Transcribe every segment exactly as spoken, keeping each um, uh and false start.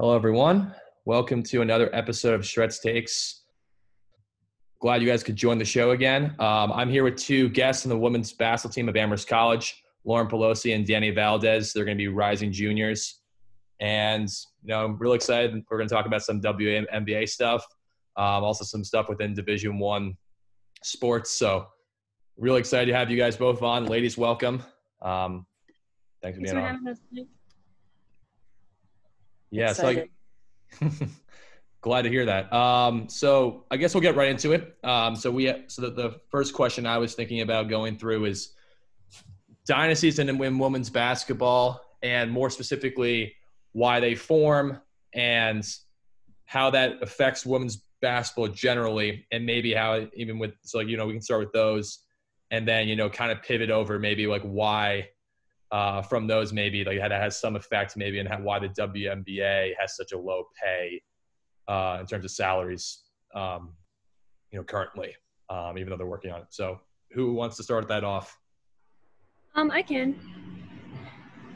Hello, everyone. Welcome to another episode of Shred's Takes. Glad you guys could join the show again. Um, I'm here with two guests in the women's basketball team of Amherst College, Lauren Pelosi and Danny Valdez. They're going to be rising juniors. And, you know, I'm really excited. We're going to talk about some W N B A stuff, um, also some stuff within Division One sports. So really excited to have you guys both on. Ladies, welcome. Um, thanks, thanks for being for on. Having us. Yeah, so like, glad to hear that. Um, so I guess we'll get right into it. Um, so we, so the, the first question I was thinking about going through is dynasties in, in women's basketball, and more specifically, why they form and how that affects women's basketball generally, and maybe how even with so like you know we can start with those, and then you know kind of pivot over maybe like why. Uh, from those maybe like that has some effect maybe and why the W N B A has such a low pay uh, in terms of salaries, um, you know, currently, um, even though they're working on it. So who wants to start that off? Um, I can.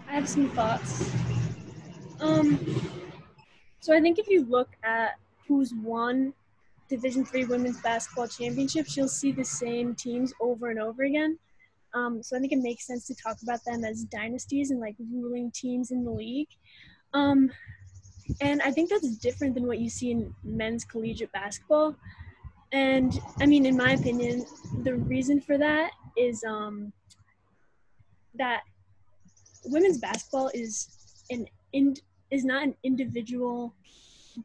I have some thoughts. Um, so I think if you look at who's won Division three women's basketball championships, you'll see the same teams over and over again. Um, so I think it makes sense to talk about them as dynasties and like ruling teams in the league. Um, and I think that's different than what you see in men's collegiate basketball. And I mean, in my opinion, the reason for that is um, that women's basketball is an in, is not an individual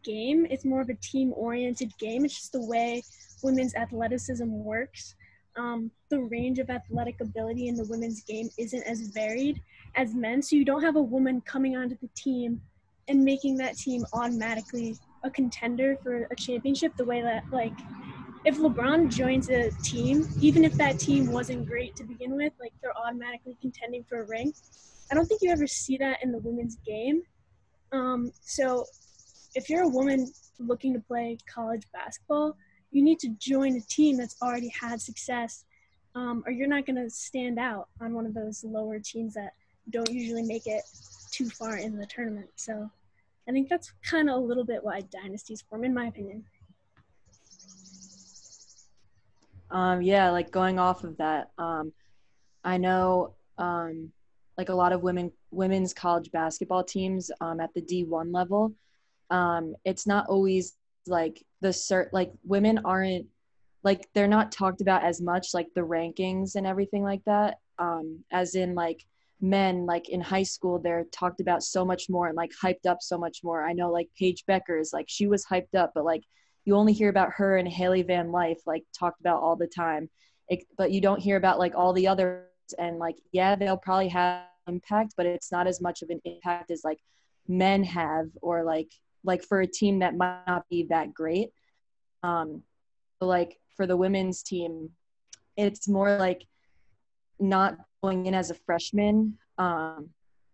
game. It's more of a team-oriented game. It's just the way women's athleticism works. Um, the range of athletic ability in the women's game isn't as varied as men, so you don't have a woman coming onto the team and making that team automatically a contender for a championship the way that, like, if LeBron joins a team, even if that team wasn't great to begin with, like, they're automatically contending for a ring. I don't think you ever see that in the women's game. Um, so if you're a woman looking to play college basketball, you need to join a team that's already had success, um, or you're not going to stand out on one of those lower teams that don't usually make it too far in the tournament. So I think that's kind of a little bit why dynasties form, in my opinion. Um, yeah, like going off of that, um, I know um, like a lot of women women's college basketball teams um, at the D one level, um, it's not always – like the cert like women aren't like they're not talked about as much, like the rankings and everything like that, um as in like men, like in high school they're talked about so much more and like hyped up so much more. I know like Paige Becker is like she was hyped up, but like you only hear about her and Hailey Van Leyfe like talked about all the time, it, but you don't hear about like all the others, and like yeah they'll probably have impact, but it's not as much of an impact as like men have, or like like for a team that might not be that great. Um, like for the women's team, it's more like not going in as a freshman. Um,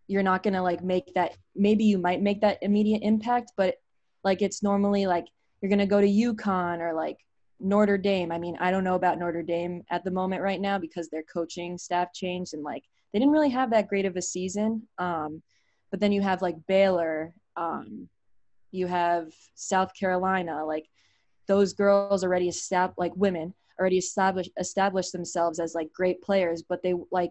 you're not going to like make that, maybe you might make that immediate impact, but like it's normally like you're going to go to UConn or like Notre Dame. I mean, I don't know about Notre Dame at the moment right now because their coaching staff changed and like they didn't really have that great of a season. Um, but then you have like Baylor, um, you have South Carolina, like those girls already established, like women already established established themselves as like great players, but they like,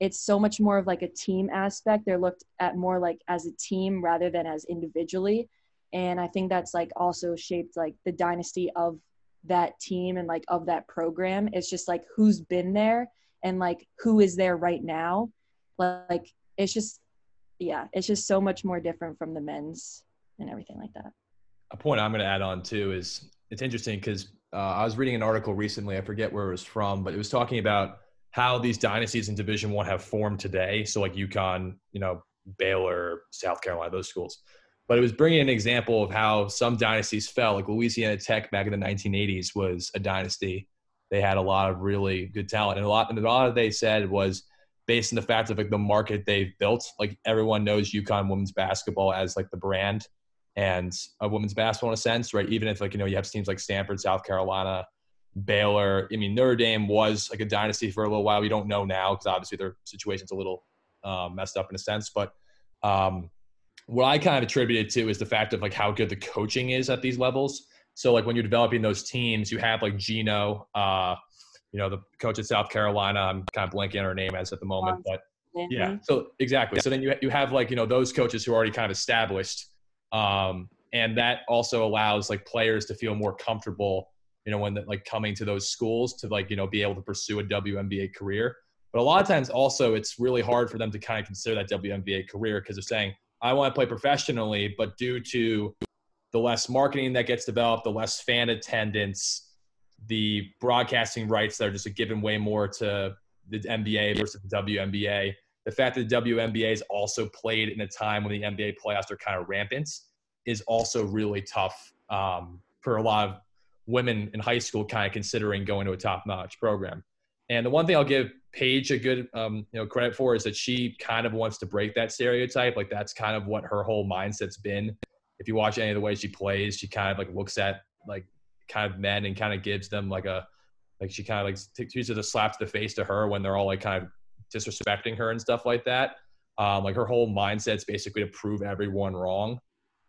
it's so much more of like a team aspect. They're looked at more like as a team rather than as individually. And I think that's like also shaped like the dynasty of that team and like of that program. It's just like, who's been there and like, who is there right now? Like, it's just, yeah, it's just so much more different from the men's and everything like that. A point I'm going to add on too is it's interesting because uh, I was reading an article recently, I forget where it was from, but it was talking about how these dynasties in Division One have formed today. So like UConn, you know, Baylor, South Carolina, those schools. But it was bringing an example of how some dynasties fell. Like Louisiana Tech back in the nineteen eighties was a dynasty. They had a lot of really good talent, and a lot, and a lot of they said was based on the fact of like the market they've built. Like everyone knows UConn women's basketball as like the brand and a women's basketball in a sense, right? Even if like, you know, you have teams like Stanford, South Carolina, Baylor. I mean, Notre Dame was like a dynasty for a little while. We don't know now because obviously their situation's a little um, messed up in a sense. But um, what I kind of attribute it to is the fact of like how good the coaching is at these levels. So like when you're developing those teams, you have like Gino, uh, you know, the coach at South Carolina, I'm kind of blanking on her name as at the moment, but mm-hmm. yeah. So exactly. So then you, you have like, you know, those coaches who are already kind of established. Um, and that also allows like players to feel more comfortable, you know, when the, like coming to those schools to like, you know, be able to pursue a W N B A career. But a lot of times also it's really hard for them to kind of consider that W N B A career because they're saying, I want to play professionally, but due to the less marketing that gets developed, the less fan attendance, the broadcasting rights that are just given way more to the N B A versus the W N B A. The fact that the W N B A is also played in a time when the N B A playoffs are kind of rampant is also really tough um, for a lot of women in high school kind of considering going to a top-notch program. And the one thing I'll give Paige a good um, you know, credit for is that she kind of wants to break that stereotype. Like that's kind of what her whole mindset's been. If you watch any of the way she plays, she kind of like looks at like kind of men and kind of gives them like a, like she kind of like t- uses a slap to the face to her when they're all like kind of disrespecting her and stuff like that. Um, like her whole mindset's basically to prove everyone wrong.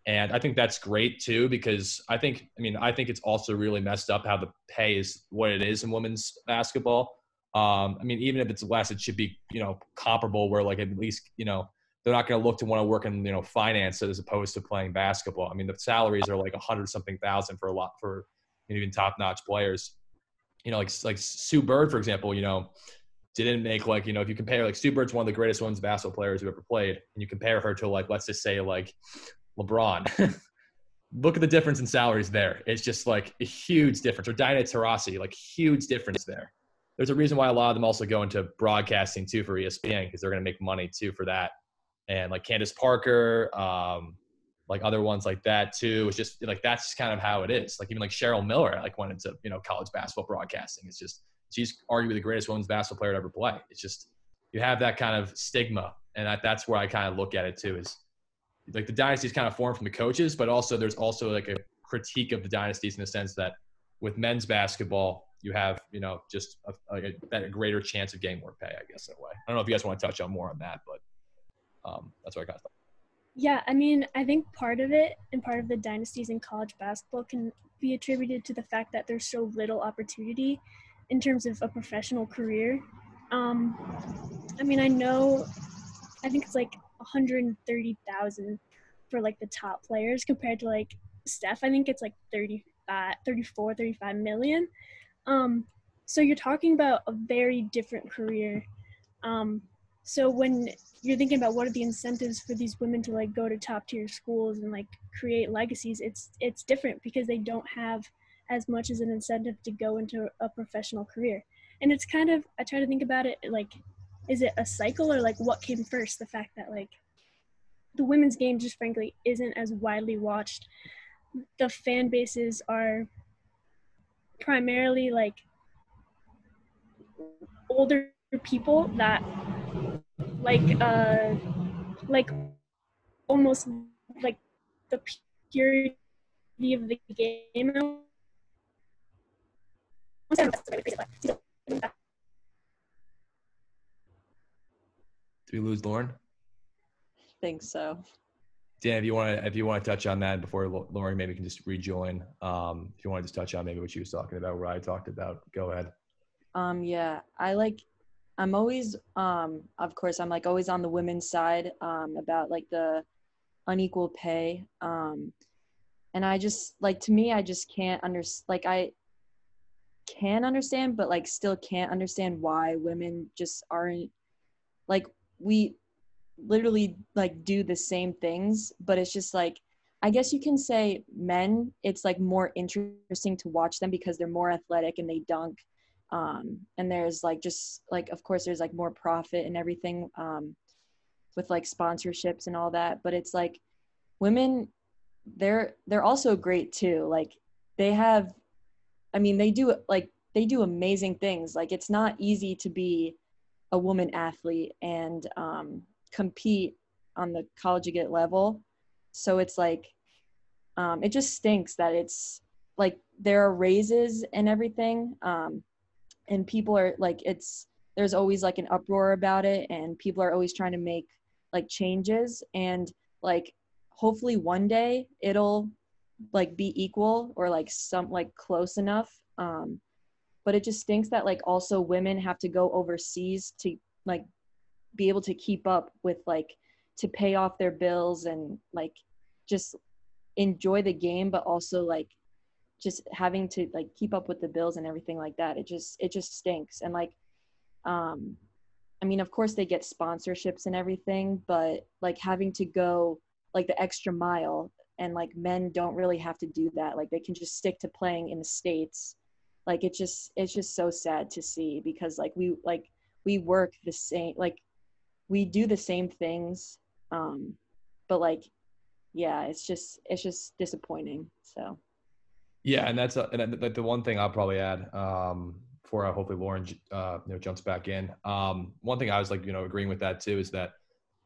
And I think that's great too, because I think, I mean, I think it's also really messed up how the pay is what it is in women's basketball. Um, I mean, even if it's less, it should be, you know, comparable where like at least, you know, they're not going to look to want to work in, you know, finance as opposed to playing basketball. I mean, the salaries are like a hundred something thousand for a lot for you know, even top-notch players, you know, like, like Sue Bird, for example, you know, didn't make like, you know, if you compare like Sue Bird's one of the greatest women's basketball players who ever played and you compare her to like, let's just say like LeBron, look at the difference in salaries there. It's just like a huge difference. Or Diana Taurasi, like huge difference there. There's a reason why a lot of them also go into broadcasting too for E S P N because they're going to make money too for that. And like Candice Parker, um, like other ones like that too. It's just like, that's kind of how it is. Like even like Cheryl Miller, like went into, you know, college basketball broadcasting. It's just, she's arguably the greatest women's basketball player to ever play. It's just, you have that kind of stigma. And I, that's where I kind of look at it too, is like the dynasty is kind of formed from the coaches, but also there's also like a critique of the dynasties in the sense that with men's basketball, you have, you know, just a, a, that a greater chance of getting more pay, I guess, in a way. I don't know if you guys want to touch on more on that, but um, that's what I got. Yeah, I mean, I think part of it and part of the dynasties in college basketball can be attributed to the fact that there's so little opportunity in terms of a professional career. Um, I mean, I know, I think it's like one hundred thirty thousand for like the top players compared to like Steph. I think it's like thirty, uh, thirty-four, thirty-five million. Um, so you're talking about a very different career. Um, so when you're thinking about what are the incentives for these women to like go to top tier schools and like create legacies, it's, it's different because they don't have as much as an incentive to go into a professional career. And it's kind of, I try to think about it, like, is it a cycle or like what came first? The fact that like the women's game just frankly isn't as widely watched. The fan bases are primarily like older people that like uh like almost like the purity of the game. Did we lose Lauren? I think so. Dan, if you want to, if you want to touch on that before Lauren maybe can just rejoin, um, if you want to just touch on maybe what she was talking about, what I talked about, go ahead. Um, yeah, I like, I'm always, um, of course, I'm like always on the women's side um, about like the unequal pay. Um, and I just like, to me, I just can't understand, like I can understand, but like still can't understand why women just aren't like, we literally like do the same things, but it's just like, I guess you can say men, it's like more interesting to watch them because they're more athletic and they dunk, um and there's like just like, of course there's like more profit and everything um with like sponsorships and all that, but it's like women, they're they're also great too. Like they have, I mean, they do like they do amazing things. Like it's not easy to be a woman athlete and um compete on the collegiate level. So it's like, um, it just stinks that it's like, there are raises and everything. Um, and people are like, it's, there's always like an uproar about it and people are always trying to make like changes. And like, hopefully one day it'll like be equal or like some like close enough. Um, but it just stinks that like also women have to go overseas to like be able to keep up with like to pay off their bills and like just enjoy the game, but also like just having to like keep up with the bills and everything like that. It just, it just stinks. And like, um, I mean, of course they get sponsorships and everything, but like having to go like the extra mile, and like men don't really have to do that. Like they can just stick to playing in the States. Like, it just, it's just so sad to see, because like we, like we work the same, like we do the same things. Um, but like, yeah, it's just, it's just disappointing. So. Yeah. And that's, a, and the, the one thing I'll probably add, um, before I hopefully Lauren, uh, you know, jumps back in. Um, one thing I was like, you know, agreeing with that too, is that,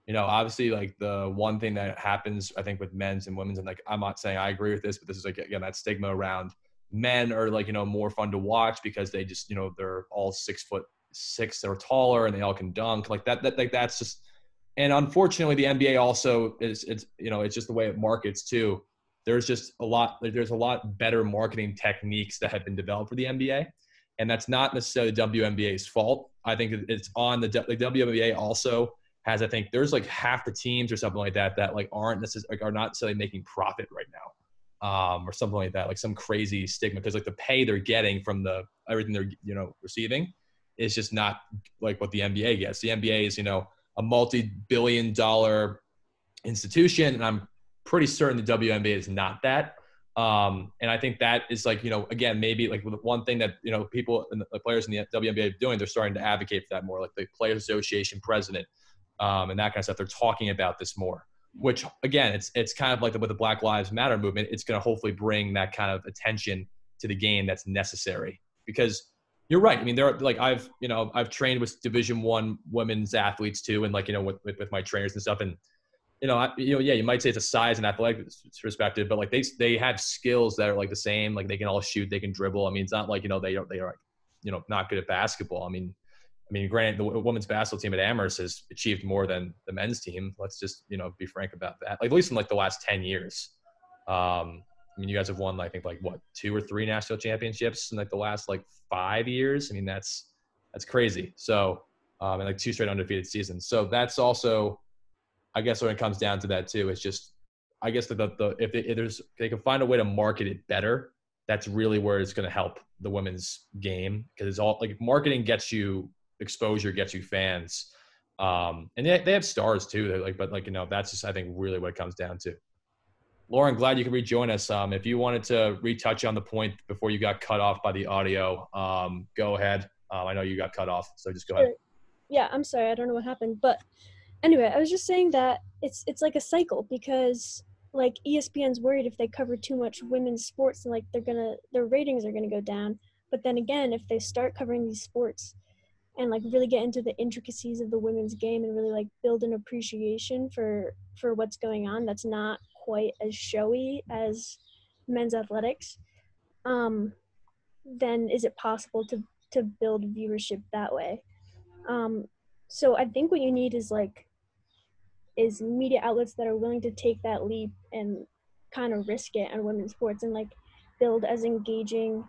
you know, obviously like the one thing that happens, I think with men's and women's, and like, I'm not saying I agree with this, but this is like, again, that stigma around men are like, you know, more fun to watch because they just, you know, they're all six foot six or taller and they all can dunk like that, that, like that's just, and unfortunately the N B A also is, it's, you know, it's just the way it markets too. There's just a lot, there's a lot better marketing techniques that have been developed for the N B A. And that's not necessarily W N B A's fault. I think it's on the, the W N B A also has, I think there's like half the teams or something like that, that like aren't necessarily, like are not necessarily making profit right now. Um, or something like that, like some crazy stigma. Cause like the pay they're getting from the, everything they're, you know, receiving is just not like what the N B A gets. The N B A is, you know, a multi-billion dollar institution. And I'm pretty certain the W N B A is not that. Um, and I think that is like, you know, again, maybe like one thing that, you know, people and the players in the W N B A are doing, they're starting to advocate for that more, like the Players Association president um, and that kind of stuff. They're talking about this more, which again, it's, it's kind of like the, with the Black Lives Matter movement, it's going to hopefully bring that kind of attention to the game that's necessary, because you're right. I mean, there are like, I've, you know, I've trained with Division One women's athletes too. And like, you know, with, with, with my trainers and stuff, and, you know, I, you know, yeah, you might say it's a size and athletic perspective, but like they, they have skills that are like the same, like they can all shoot, they can dribble. I mean, it's not like, you know, they don't, they are, you know, not good at basketball. I mean, I mean, granted, the women's basketball team at Amherst has achieved more than the men's team. Let's just, you know, be frank about that. Like at least in like the last ten years. Um, I mean, you guys have won, I think like what, two or three national championships in like the last like five years. I mean, that's, that's crazy. So, um, and like two straight undefeated seasons. So that's also, I guess when it comes down to that too, it's just, I guess that the, the if, it, if there's they can find a way to market it better, that's really where it's going to help the women's game, because it's all like marketing gets you exposure, gets you fans, um, and they they have stars too. They're like, but like you know, that's just I think really what it comes down to. Lauren, glad you could rejoin us. Um, if you wanted to retouch on the point before you got cut off by the audio, um, go ahead. Um, I know you got cut off, so just go ahead. Yeah, I'm sorry, I don't know what happened, but. Anyway, I was just saying that it's it's like a cycle, because like E S P N's worried if they cover too much women's sports, and like they're gonna their ratings are gonna go down. But then again, if they start covering these sports and like really get into the intricacies of the women's game and really like build an appreciation for for what's going on, that's not quite as showy as men's athletics, um, then is it possible to to build viewership that way? Um, so I think what you need is like. is media outlets that are willing to take that leap and kind of risk it on women's sports, and like build as engaging,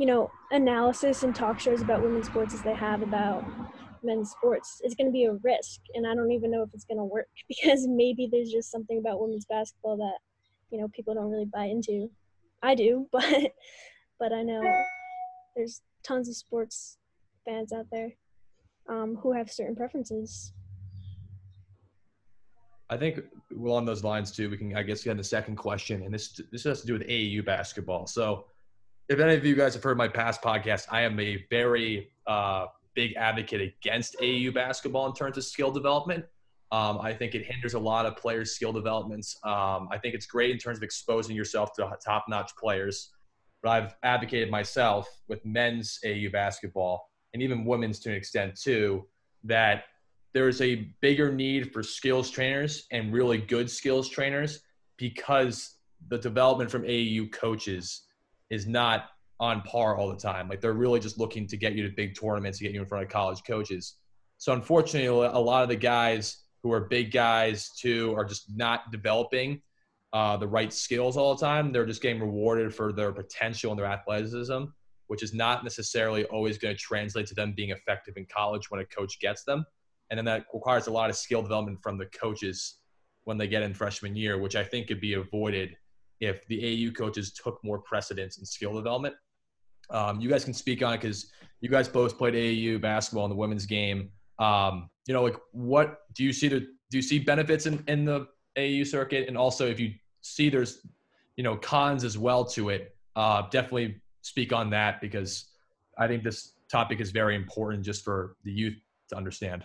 you know, analysis and talk shows about women's sports as they have about men's sports. It's going to be a risk, and I don't even know if it's going to work, because maybe there's just something about women's basketball that, you know, people don't really buy into. I do, but but I know there's tons of sports fans out there um, who have certain preferences. I think well on those lines too, we can, I guess, get the second question. And this, this has to do with A A U basketball. So if any of you guys have heard my past podcast, I am a very uh, big advocate against A A U basketball in terms of skill development. Um, I think it hinders a lot of players' skill developments. Um, I think it's great in terms of exposing yourself to top-notch players. But I've advocated myself with men's A A U basketball, and even women's to an extent too, that there's a bigger need for skills trainers and really good skills trainers, because the development from A A U coaches is not on par all the time. Like they're really just looking to get you to big tournaments, to get you in front of college coaches. So unfortunately, a lot of the guys who are big guys too are just not developing uh, the right skills all the time. They're just getting rewarded for their potential and their athleticism, which is not necessarily always going to translate to them being effective in college when a coach gets them. And then that requires a lot of skill development from the coaches when they get in freshman year, which I think could be avoided if the A U coaches took more precedence in skill development. Um, you guys can speak on it because you guys both played A A U basketball in the women's game. Um, you know, like what do you see? The, do you see benefits in, in the A A U circuit? And also if you see there's, you know, cons as well to it, uh, definitely speak on that because I think this topic is very important just for the youth to understand.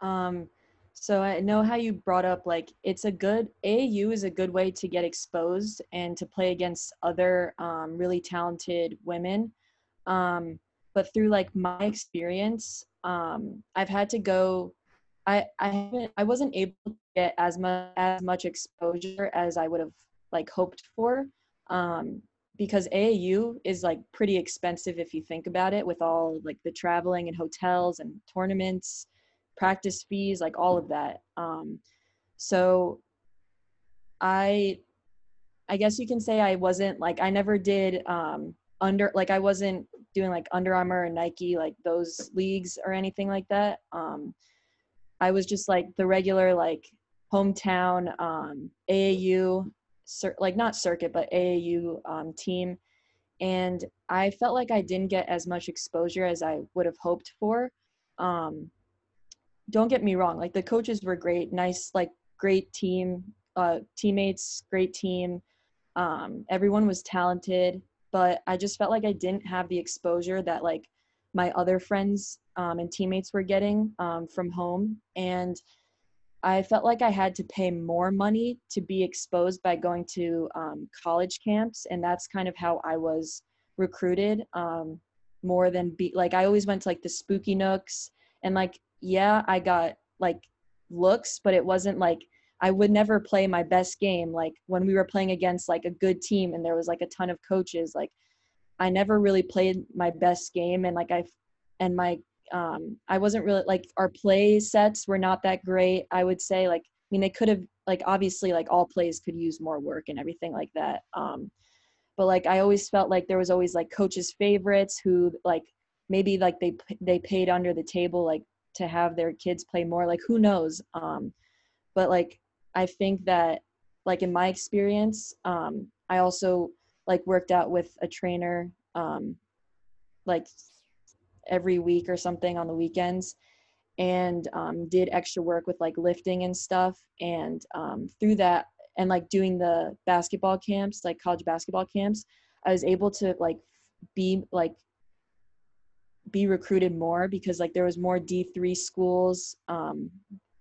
Um, so I know how you brought up, like, it's a good, A A U is a good way to get exposed and to play against other um, really talented women. Um, but through like my experience, um, I've had to go, I, I haven't, I wasn't able to get as much, as much exposure as I would have like hoped for. Um, because A A U is like pretty expensive if you think about it, with all like the traveling and hotels and tournaments, practice fees, like all of that. Um, so I, I guess you can say I wasn't like, I never did um, under, like I wasn't doing like Under Armour and Nike, like those leagues or anything like that. Um, I was just like the regular, like hometown um, A A U, cir- like not circuit, but A A U um, team. And I felt like I didn't get as much exposure as I would have hoped for. Um, Don't get me wrong, like the coaches were great, nice, like great team, uh, teammates, great team. Um, everyone was talented, but I just felt like I didn't have the exposure that like my other friends um, and teammates were getting um, from home. And I felt like I had to pay more money to be exposed by going to um, college camps. And that's kind of how I was recruited um, more than be like, I always went to like the Spooky Nooks and like, yeah, I got like looks, but it wasn't like, I would never play my best game. Like when we were playing against like a good team and there was like a ton of coaches, like I never really played my best game. And like I, and my, um, I wasn't really like, our play sets were not that great. I would say like, I mean, they could have like, obviously like all plays could use more work and everything like that. Um, but like, I always felt like there was always like coaches' favorites who like, maybe like they, they paid under the table, like, to have their kids play more, like who knows. Um, but like, I think that like in my experience, um, I also like worked out with a trainer um, like every week or something on the weekends and um, did extra work with like lifting and stuff. And um, through that and like doing the basketball camps, like college basketball camps, I was able to like be like, be recruited more because like there was more D three schools um,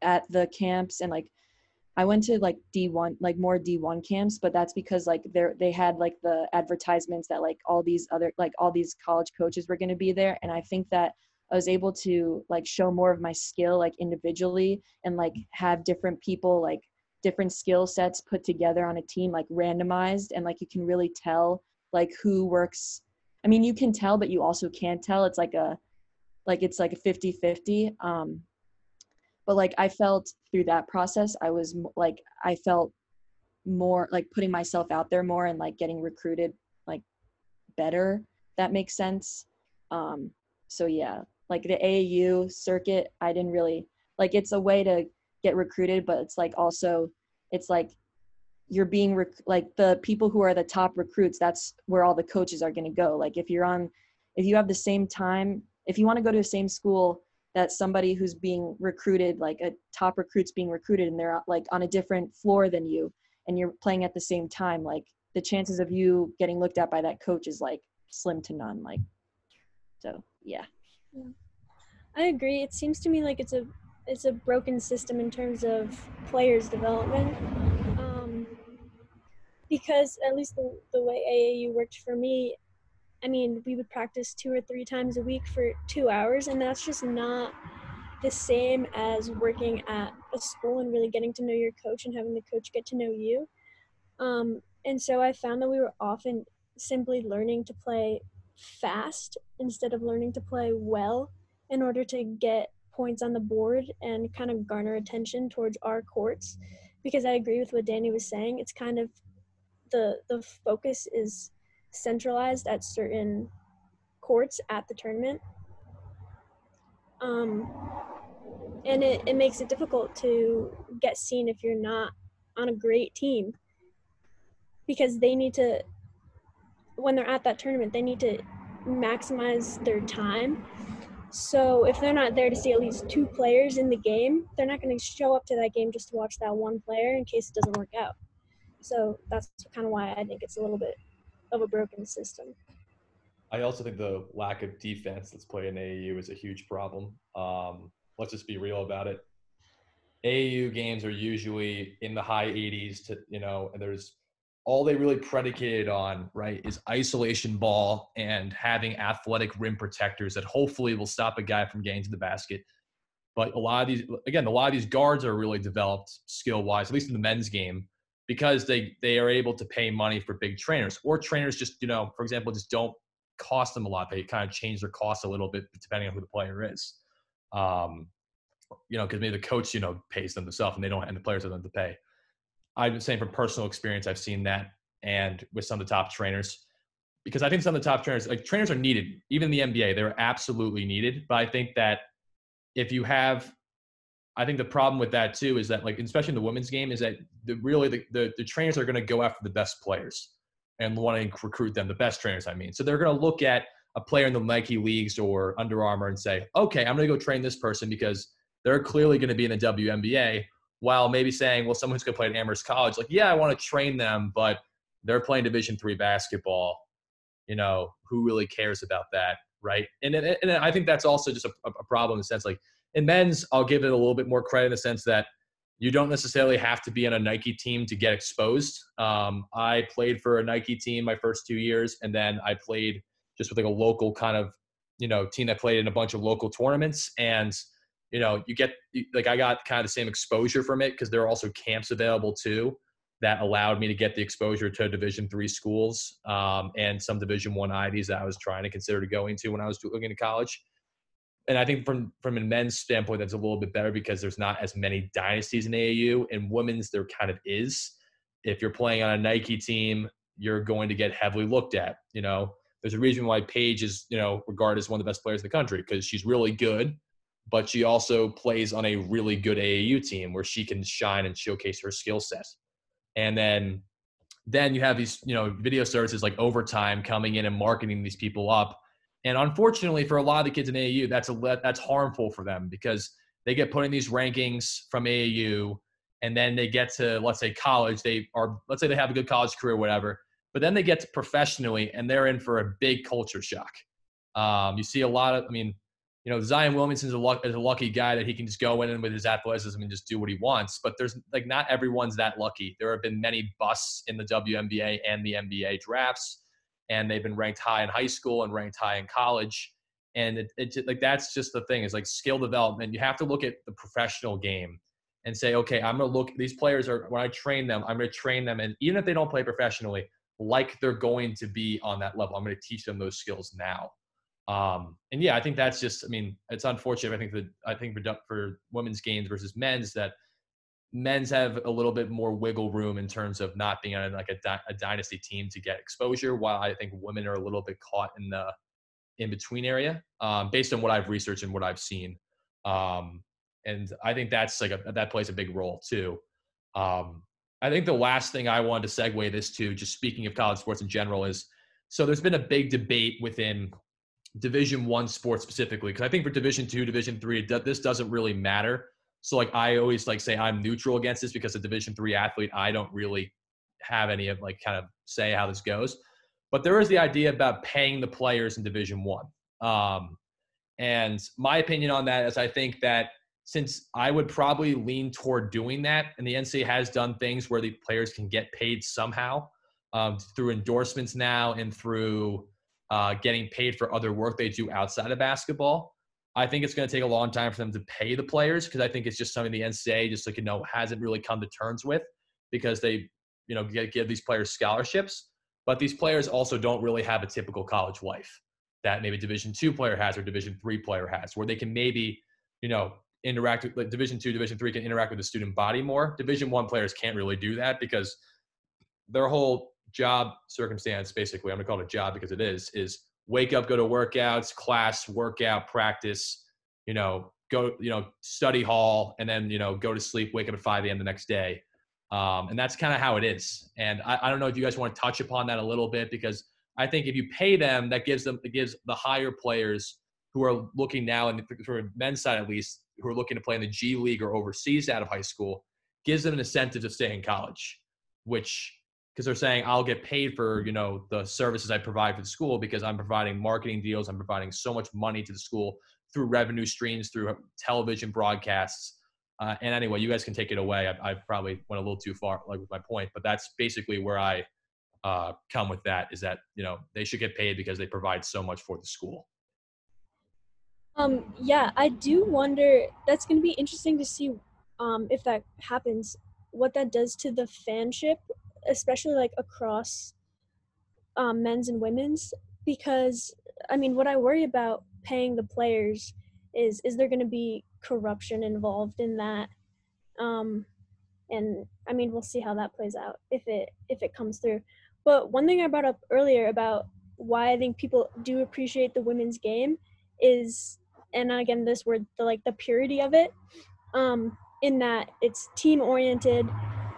at the camps. And like, I went to like D one, like more D one camps, but that's because like there, they had like the advertisements that like all these other, like all these college coaches were going to be there. And I think that I was able to like show more of my skill, like individually, and like have different people, like different skill sets put together on a team, like randomized. And like, you can really tell like who works. I mean, you can tell, but you also can't tell. It's like a, like, it's like a fifty fifty. Um, but like, I felt through that process, I was like, I felt more like putting myself out there more and like getting recruited, like better. That makes sense. Um, so yeah, like the A A U circuit, I didn't really like, it's a way to get recruited, but it's like, also it's like, you're being rec- like the people who are the top recruits, that's where all the coaches are going to go. Like if you're on, if you have the same time, if you want to go to the same school that somebody who's being recruited, like a top recruit's being recruited and they're like on a different floor than you and you're playing at the same time, like the chances of you getting looked at by that coach is like slim to none. Like, so yeah. Yeah. I agree. It seems to me like it's a, it's a broken system in terms of players' development. Because at least the, the way A A U worked for me, I mean, we would practice two or three times a week for two hours, and that's just not the same as working at a school and really getting to know your coach and having the coach get to know you. Um, and so I found that we were often simply learning to play fast instead of learning to play well in order to get points on the board and kind of garner attention towards our courts, because I agree with what Danny was saying. It's kind of the the focus is centralized at certain courts at the tournament. Um, and it, it makes it difficult to get seen if you're not on a great team, because they need to, when they're at that tournament, they need to maximize their time. So if they're not there to see at least two players in the game, they're not going to show up to that game just to watch that one player in case it doesn't work out. So that's kind of why I think it's a little bit of a broken system. I also think the lack of defense that's played in A A U is a huge problem. Um, let's just be real about it. A A U games are usually in the high eighties to, you know, and there's all they really predicated on, right, is isolation ball and having athletic rim protectors that hopefully will stop a guy from getting to the basket. But a lot of these, again, a lot of these guards are really developed skill-wise, at least in the men's game, because they, they are able to pay money for big trainers, or trainers just, you know, for example, just don't cost them a lot. They kind of change their costs a little bit depending on who the player is. Um, you know, because maybe the coach, you know, pays them themselves and they don't, and the players have them to pay. I've been saying from personal experience, I've seen that, and with some of the top trainers, because I think some of the top trainers, like trainers are needed, even in the N B A, they're absolutely needed. But I think that if you have, I think the problem with that too is that, like, especially in the women's game, is that the really the, the, the trainers are going to go after the best players and want to recruit them, the best trainers, I mean. So they're going to look at a player in the Nike leagues or Under Armour and say, okay, I'm going to go train this person because they're clearly going to be in the W N B A, while maybe saying, well, someone who's going to play at Amherst College, like, yeah, I want to train them, but they're playing Division three basketball. You know, who really cares about that, right? And, and, and I think that's also just a, a problem in the sense, like, in men's, I'll give it a little bit more credit in the sense that you don't necessarily have to be on a Nike team to get exposed. Um, I played for a Nike team my first two years, and then I played just with like a local kind of, you know, team that played in a bunch of local tournaments. And, you know, you get like, I got kind of the same exposure from it because there are also camps available too that allowed me to get the exposure to Division three schools um, and some Division one I Ds that I was trying to consider to go into when I was looking to college. And I think from, from a men's standpoint, that's a little bit better because there's not as many dynasties in A A U. In women's, there kind of is. If you're playing on a Nike team, you're going to get heavily looked at. You know, there's a reason why Paige is, you know, regarded as one of the best players in the country because she's really good, but she also plays on a really good A A U team where she can shine and showcase her skill set. And then, then you have these, you know, video services like Overtime coming in and marketing these people up. And unfortunately for a lot of the kids in A A U, that's a, that's harmful for them because they get put in these rankings from A A U and then they get to, let's say, college. They are, let's say they have a good college career, whatever, but then they get to professionally and they're in for a big culture shock. Um, you see a lot of, I mean, you know, Zion Williamson is a, luck, is a lucky guy that he can just go in and with his athleticism and just do what he wants, but there's like, not everyone's that lucky. There have been many busts in the W N B A and the N B A drafts. And they've been ranked high in high school and ranked high in college. And it, it, like that's just the thing is like skill development. You have to look at the professional game and say, okay, I'm going to look, these players are, when I train them, I'm going to train them. And even if they don't play professionally, like they're going to be on that level, I'm going to teach them those skills now. Um, and yeah, I think that's just, I mean, it's unfortunate. I think that, I think for, for women's games versus men's that men's have a little bit more wiggle room in terms of not being on like a, di- a dynasty team to get exposure, while I think women are a little bit caught in the in-between area um, based on what I've researched and what I've seen. Um, and I think that's like a, that plays a big role too. Um, I think the last thing I wanted to segue this to, just speaking of college sports in general, is so there's been a big debate within Division I sports specifically, because I think for Division two, Division three, this doesn't really matter. So like I always like say I'm neutral against this because a Division three athlete, I don't really have any of like kind of say how this goes. But there is the idea about paying the players in Division I. Um, and my opinion on that is I think that since I would probably lean toward doing that, and the N C A A has done things where the players can get paid somehow um, through endorsements now and through uh, getting paid for other work they do outside of basketball. I think it's going to take a long time for them to pay the players because I think it's just something the N C A A just like, you know, hasn't really come to terms with because they, you know, get, give these players scholarships, but these players also don't really have a typical college life that maybe Division two player has or Division three player has, where they can maybe, you know, interact with, like, Division two, Division three can interact with the student body more. Division one players can't really do that because their whole job circumstance, basically, I'm gonna call it a job because it is, is wake up, go to workouts, class, workout, practice, you know, go, you know, study hall, and then, you know, go to sleep, wake up at five a.m. the next day. Um, and that's kind of how it is. And I, I don't know if you guys want to touch upon that a little bit, because I think if you pay them, that gives them, it gives the higher players who are looking now, and for men's side at least, who are looking to play in the G League or overseas out of high school, gives them an incentive to stay in college, which, because they're saying, I'll get paid for, you know, the services I provide for the school, because I'm providing marketing deals, I'm providing so much money to the school through revenue streams, through television broadcasts. Uh, and anyway, you guys can take it away. I, I probably went a little too far, like, with my point, but that's basically where I uh, come with that, is that, you know, they should get paid because they provide so much for the school. Um, yeah, I do wonder, that's going to be interesting to see um, if that happens, what that does to the fanship, especially like across um, men's and women's, because I mean, what I worry about paying the players is, is there going to be corruption involved in that? Um, and I mean, we'll see how that plays out if it, if it comes through. But one thing I brought up earlier about why I think people do appreciate the women's game is, and again, this word, the, like, the purity of it, um, in that it's team-oriented.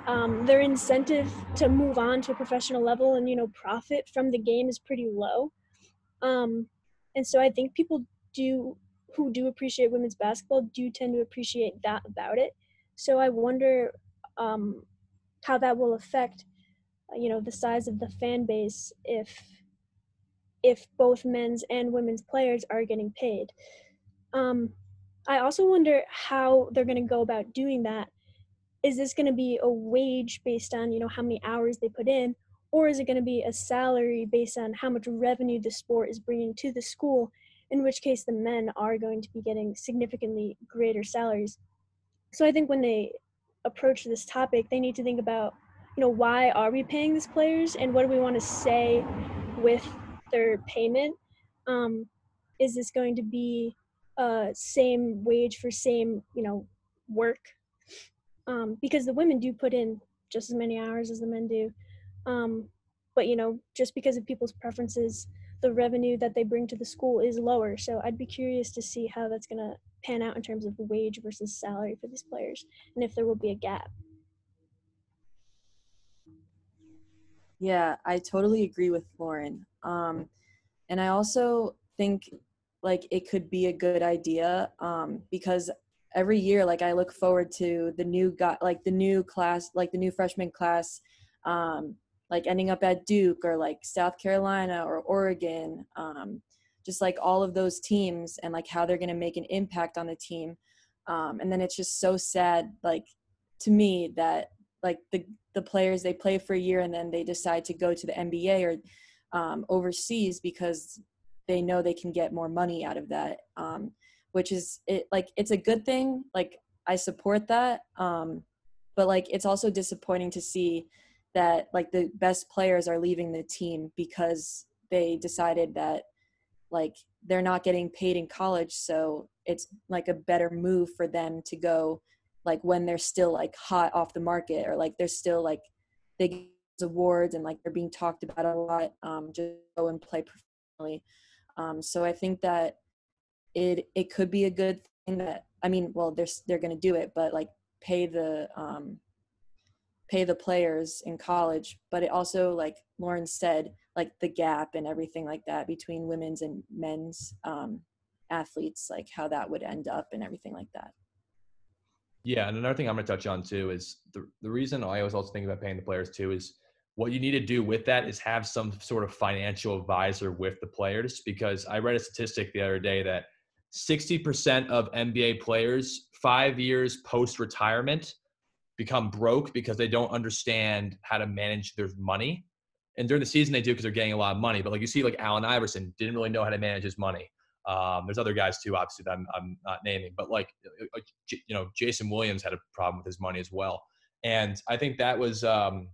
Um, their incentive to move on to a professional level and, you know, profit from the game is pretty low. Um, and so I think people do, who do appreciate women's basketball, do tend to appreciate that about it. So I wonder um, how that will affect, you know, the size of the fan base if if both men's and women's players are getting paid. Um, I also wonder how they're going to go about doing that. Is this going to be a wage based on, you know, how many hours they put in, or is it going to be a salary based on how much revenue the sport is bringing to the school, in which case the men are going to be getting significantly greater salaries? So I think when they approach this topic, they need to think about, you know, why are we paying these players, and what do we want to say with their payment? Um, is this going to be uh, same wage for same, you know, work? Um, because the women do put in just as many hours as the men do. Um, but, you know, just because of people's preferences, the revenue that they bring to the school is lower. So I'd be curious to see how that's going to pan out in terms of wage versus salary for these players, and if there will be a gap. Yeah, I totally agree with Lauren. Um, and I also think, like, it could be a good idea um, because every year, like, I look forward to the new guy, like the new class, like the new freshman class, um, like ending up at Duke or like South Carolina or Oregon, um, just like all of those teams and like how they're going to make an impact on the team. Um, and then it's just so sad, like, to me, that like the, the players, they play for a year and then they decide to go to the N B A or Um, overseas because they know they can get more money out of that, um, which is it like it's a good thing. Like, I support that, um, but like it's also disappointing to see that like the best players are leaving the team because they decided that like they're not getting paid in college, so it's like a better move for them to go like when they're still like hot off the market, or like they're still like they awards and like they're being talked about a lot, um just go and play professionally. Um so I think that it it could be a good thing that, I mean, well, they're they're going to do it, but like pay the um pay the players in college. But it also, like Lauren said, like the gap and everything like that between women's and men's um athletes, like how that would end up and everything like that. Yeah, and another thing I'm going to touch on too is the the reason I always also think about paying the players too is what you need to do with that is have some sort of financial advisor with the players, because I read a statistic the other day that sixty percent of N B A players five years post-retirement become broke because they don't understand how to manage their money. And during the season they do because they're getting a lot of money. But like you see, like Allen Iverson didn't really know how to manage his money. Um, there's other guys too, obviously, that I'm, I'm not naming, but like, you know, Jason Williams had a problem with his money as well. And I think that was, um,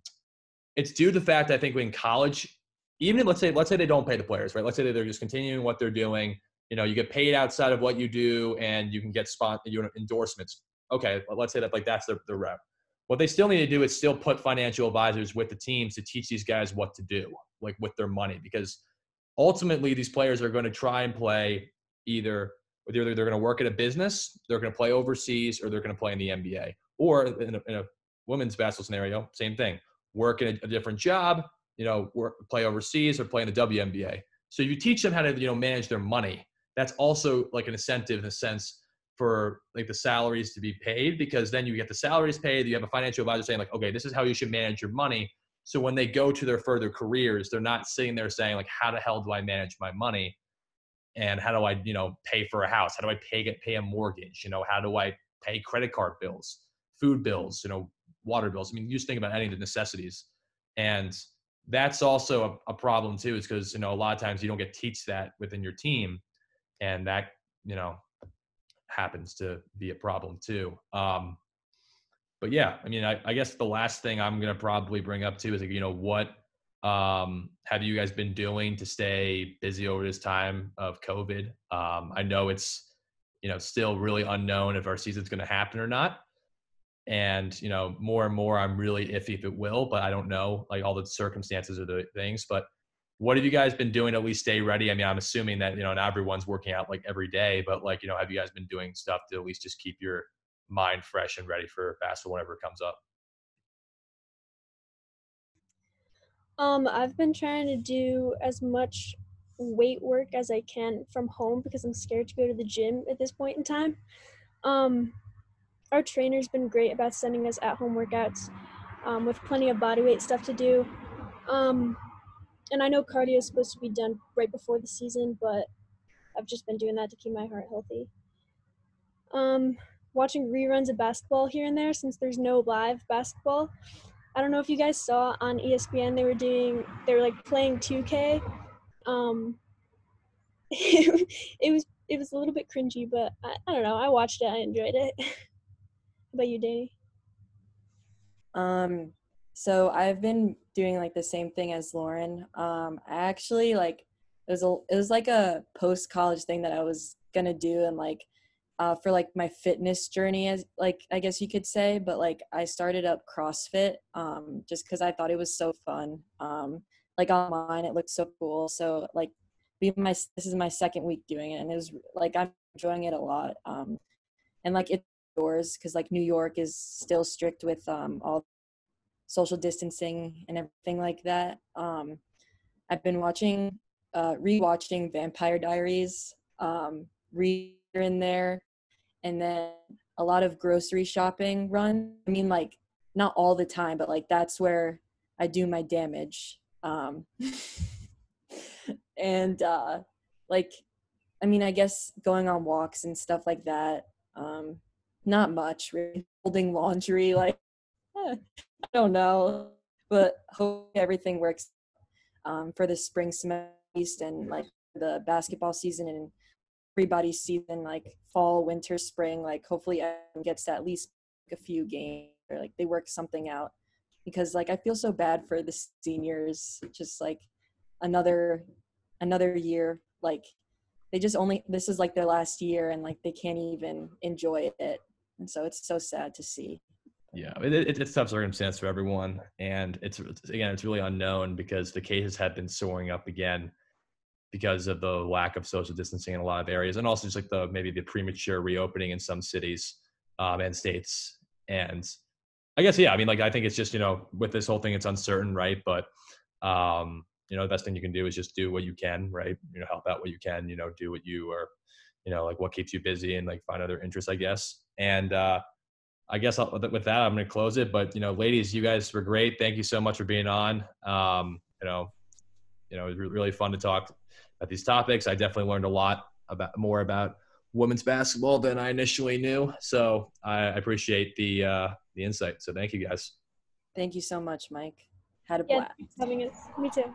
it's due to the fact, I think, when college, even if, let's say, let's say they don't pay the players, right? Let's say they're just continuing what they're doing. you know, you get paid outside of what you do and you can get spot your endorsements. Okay, well, let's say that like that's the, the rep. What they still need to do is still put financial advisors with the teams to teach these guys what to do, like with their money, because ultimately these players are going to try and play either, either they're going to work at a business, they're going to play overseas, or they're going to play in the N B A. Or in a, in a women's basketball scenario, same thing. Work in a, a different job, you know, work, play overseas or play in the W N B A. So you teach them how to, you know, manage their money. That's also like an incentive in a sense for like the salaries to be paid, because then you get the salaries paid, you have a financial advisor saying like, okay, this is how you should manage your money. So when they go to their further careers, they're not sitting there saying like, how the hell do I manage my money? And how do I, you know, pay for a house? How do I pay, get, pay a mortgage? You know, how do I pay credit card bills, food bills, you know, water bills? I mean, you just think about any of the necessities. And that's also a, a problem too, is because, you know, a lot of times you don't get teach that within your team, and that, you know, happens to be a problem too. Um, but yeah, I mean, I, I guess the last thing I'm going to probably bring up too is like, you know, what um, have you guys been doing to stay busy over this time of COVID? Um, I know it's, you know, still really unknown if our season's going to happen or not. And, you know, more and more, I'm really iffy if it will, but I don't know, like all the circumstances or the things, but what have you guys been doing to at least stay ready? I mean, I'm assuming that, you know, not everyone's working out like every day, but like, you know, have you guys been doing stuff to at least just keep your mind fresh and ready for basketball whenever it comes up? Um, I've been trying to do as much weight work as I can from home because I'm scared to go to the gym at this point in time. Um, our trainer's been great about sending us at-home workouts um, with plenty of bodyweight stuff to do. Um, And I know cardio is supposed to be done right before the season, but I've just been doing that to keep my heart healthy. Um, watching reruns of basketball here and there since there's no live basketball. I don't know if you guys saw on E S P N, they were doing, they were like playing two K. Um, it, it was it was a little bit cringy, but I, I don't know. I watched it. I enjoyed it. How about you, Danny? Um. So I've been doing like the same thing as Lauren. Um, I actually like it was a, it was like a post college thing that I was gonna do, and like uh, for like my fitness journey, as like I guess you could say. But like I started up CrossFit um, just because I thought it was so fun. Um, like online, it looked so cool. So like we my this is my second week doing it, and it was like I'm enjoying it a lot. Um, and like it's outdoors because like New York is still strict with um, all social distancing and everything like that. Um, I've been watching, uh, rewatching Vampire Diaries, um, read in there, and then a lot of grocery shopping run. I mean, like, not all the time, but like that's where I do my damage. Um, and uh, like, I mean, I guess going on walks and stuff like that. Um, not much, really. Folding laundry, like. I don't know, but hopefully everything works um, for the spring semester and like the basketball season and everybody's season, like fall, winter, spring. Like hopefully everyone gets to at least a few games or like they work something out, because like I feel so bad for the seniors. Just like another another year, like they just only this is like their last year and like they can't even enjoy it, and so it's so sad to see. Yeah, it, it, it's a tough circumstance for everyone, and it's, it's again, it's really unknown because the cases have been soaring up again because of the lack of social distancing in a lot of areas, and also just like the maybe the premature reopening in some cities um, and states. And I guess yeah, I mean, like I think it's just, you know, with this whole thing, it's uncertain, right? But um, you know, the best thing you can do is just do what you can, right? You know, help out what you can, you know, do what you are, you know, like what keeps you busy, and like find other interests, I guess. And uh, I guess I'll, with that, I'm going to close it. But, you know, ladies, you guys were great. Thank you so much for being on. Um, you know, you know, it was really fun to talk about these topics. I definitely learned a lot about more about women's basketball than I initially knew. So I appreciate the uh, the insight. So thank you guys. Thank you so much, Mike. Had a yeah, blast. Having us. Me too.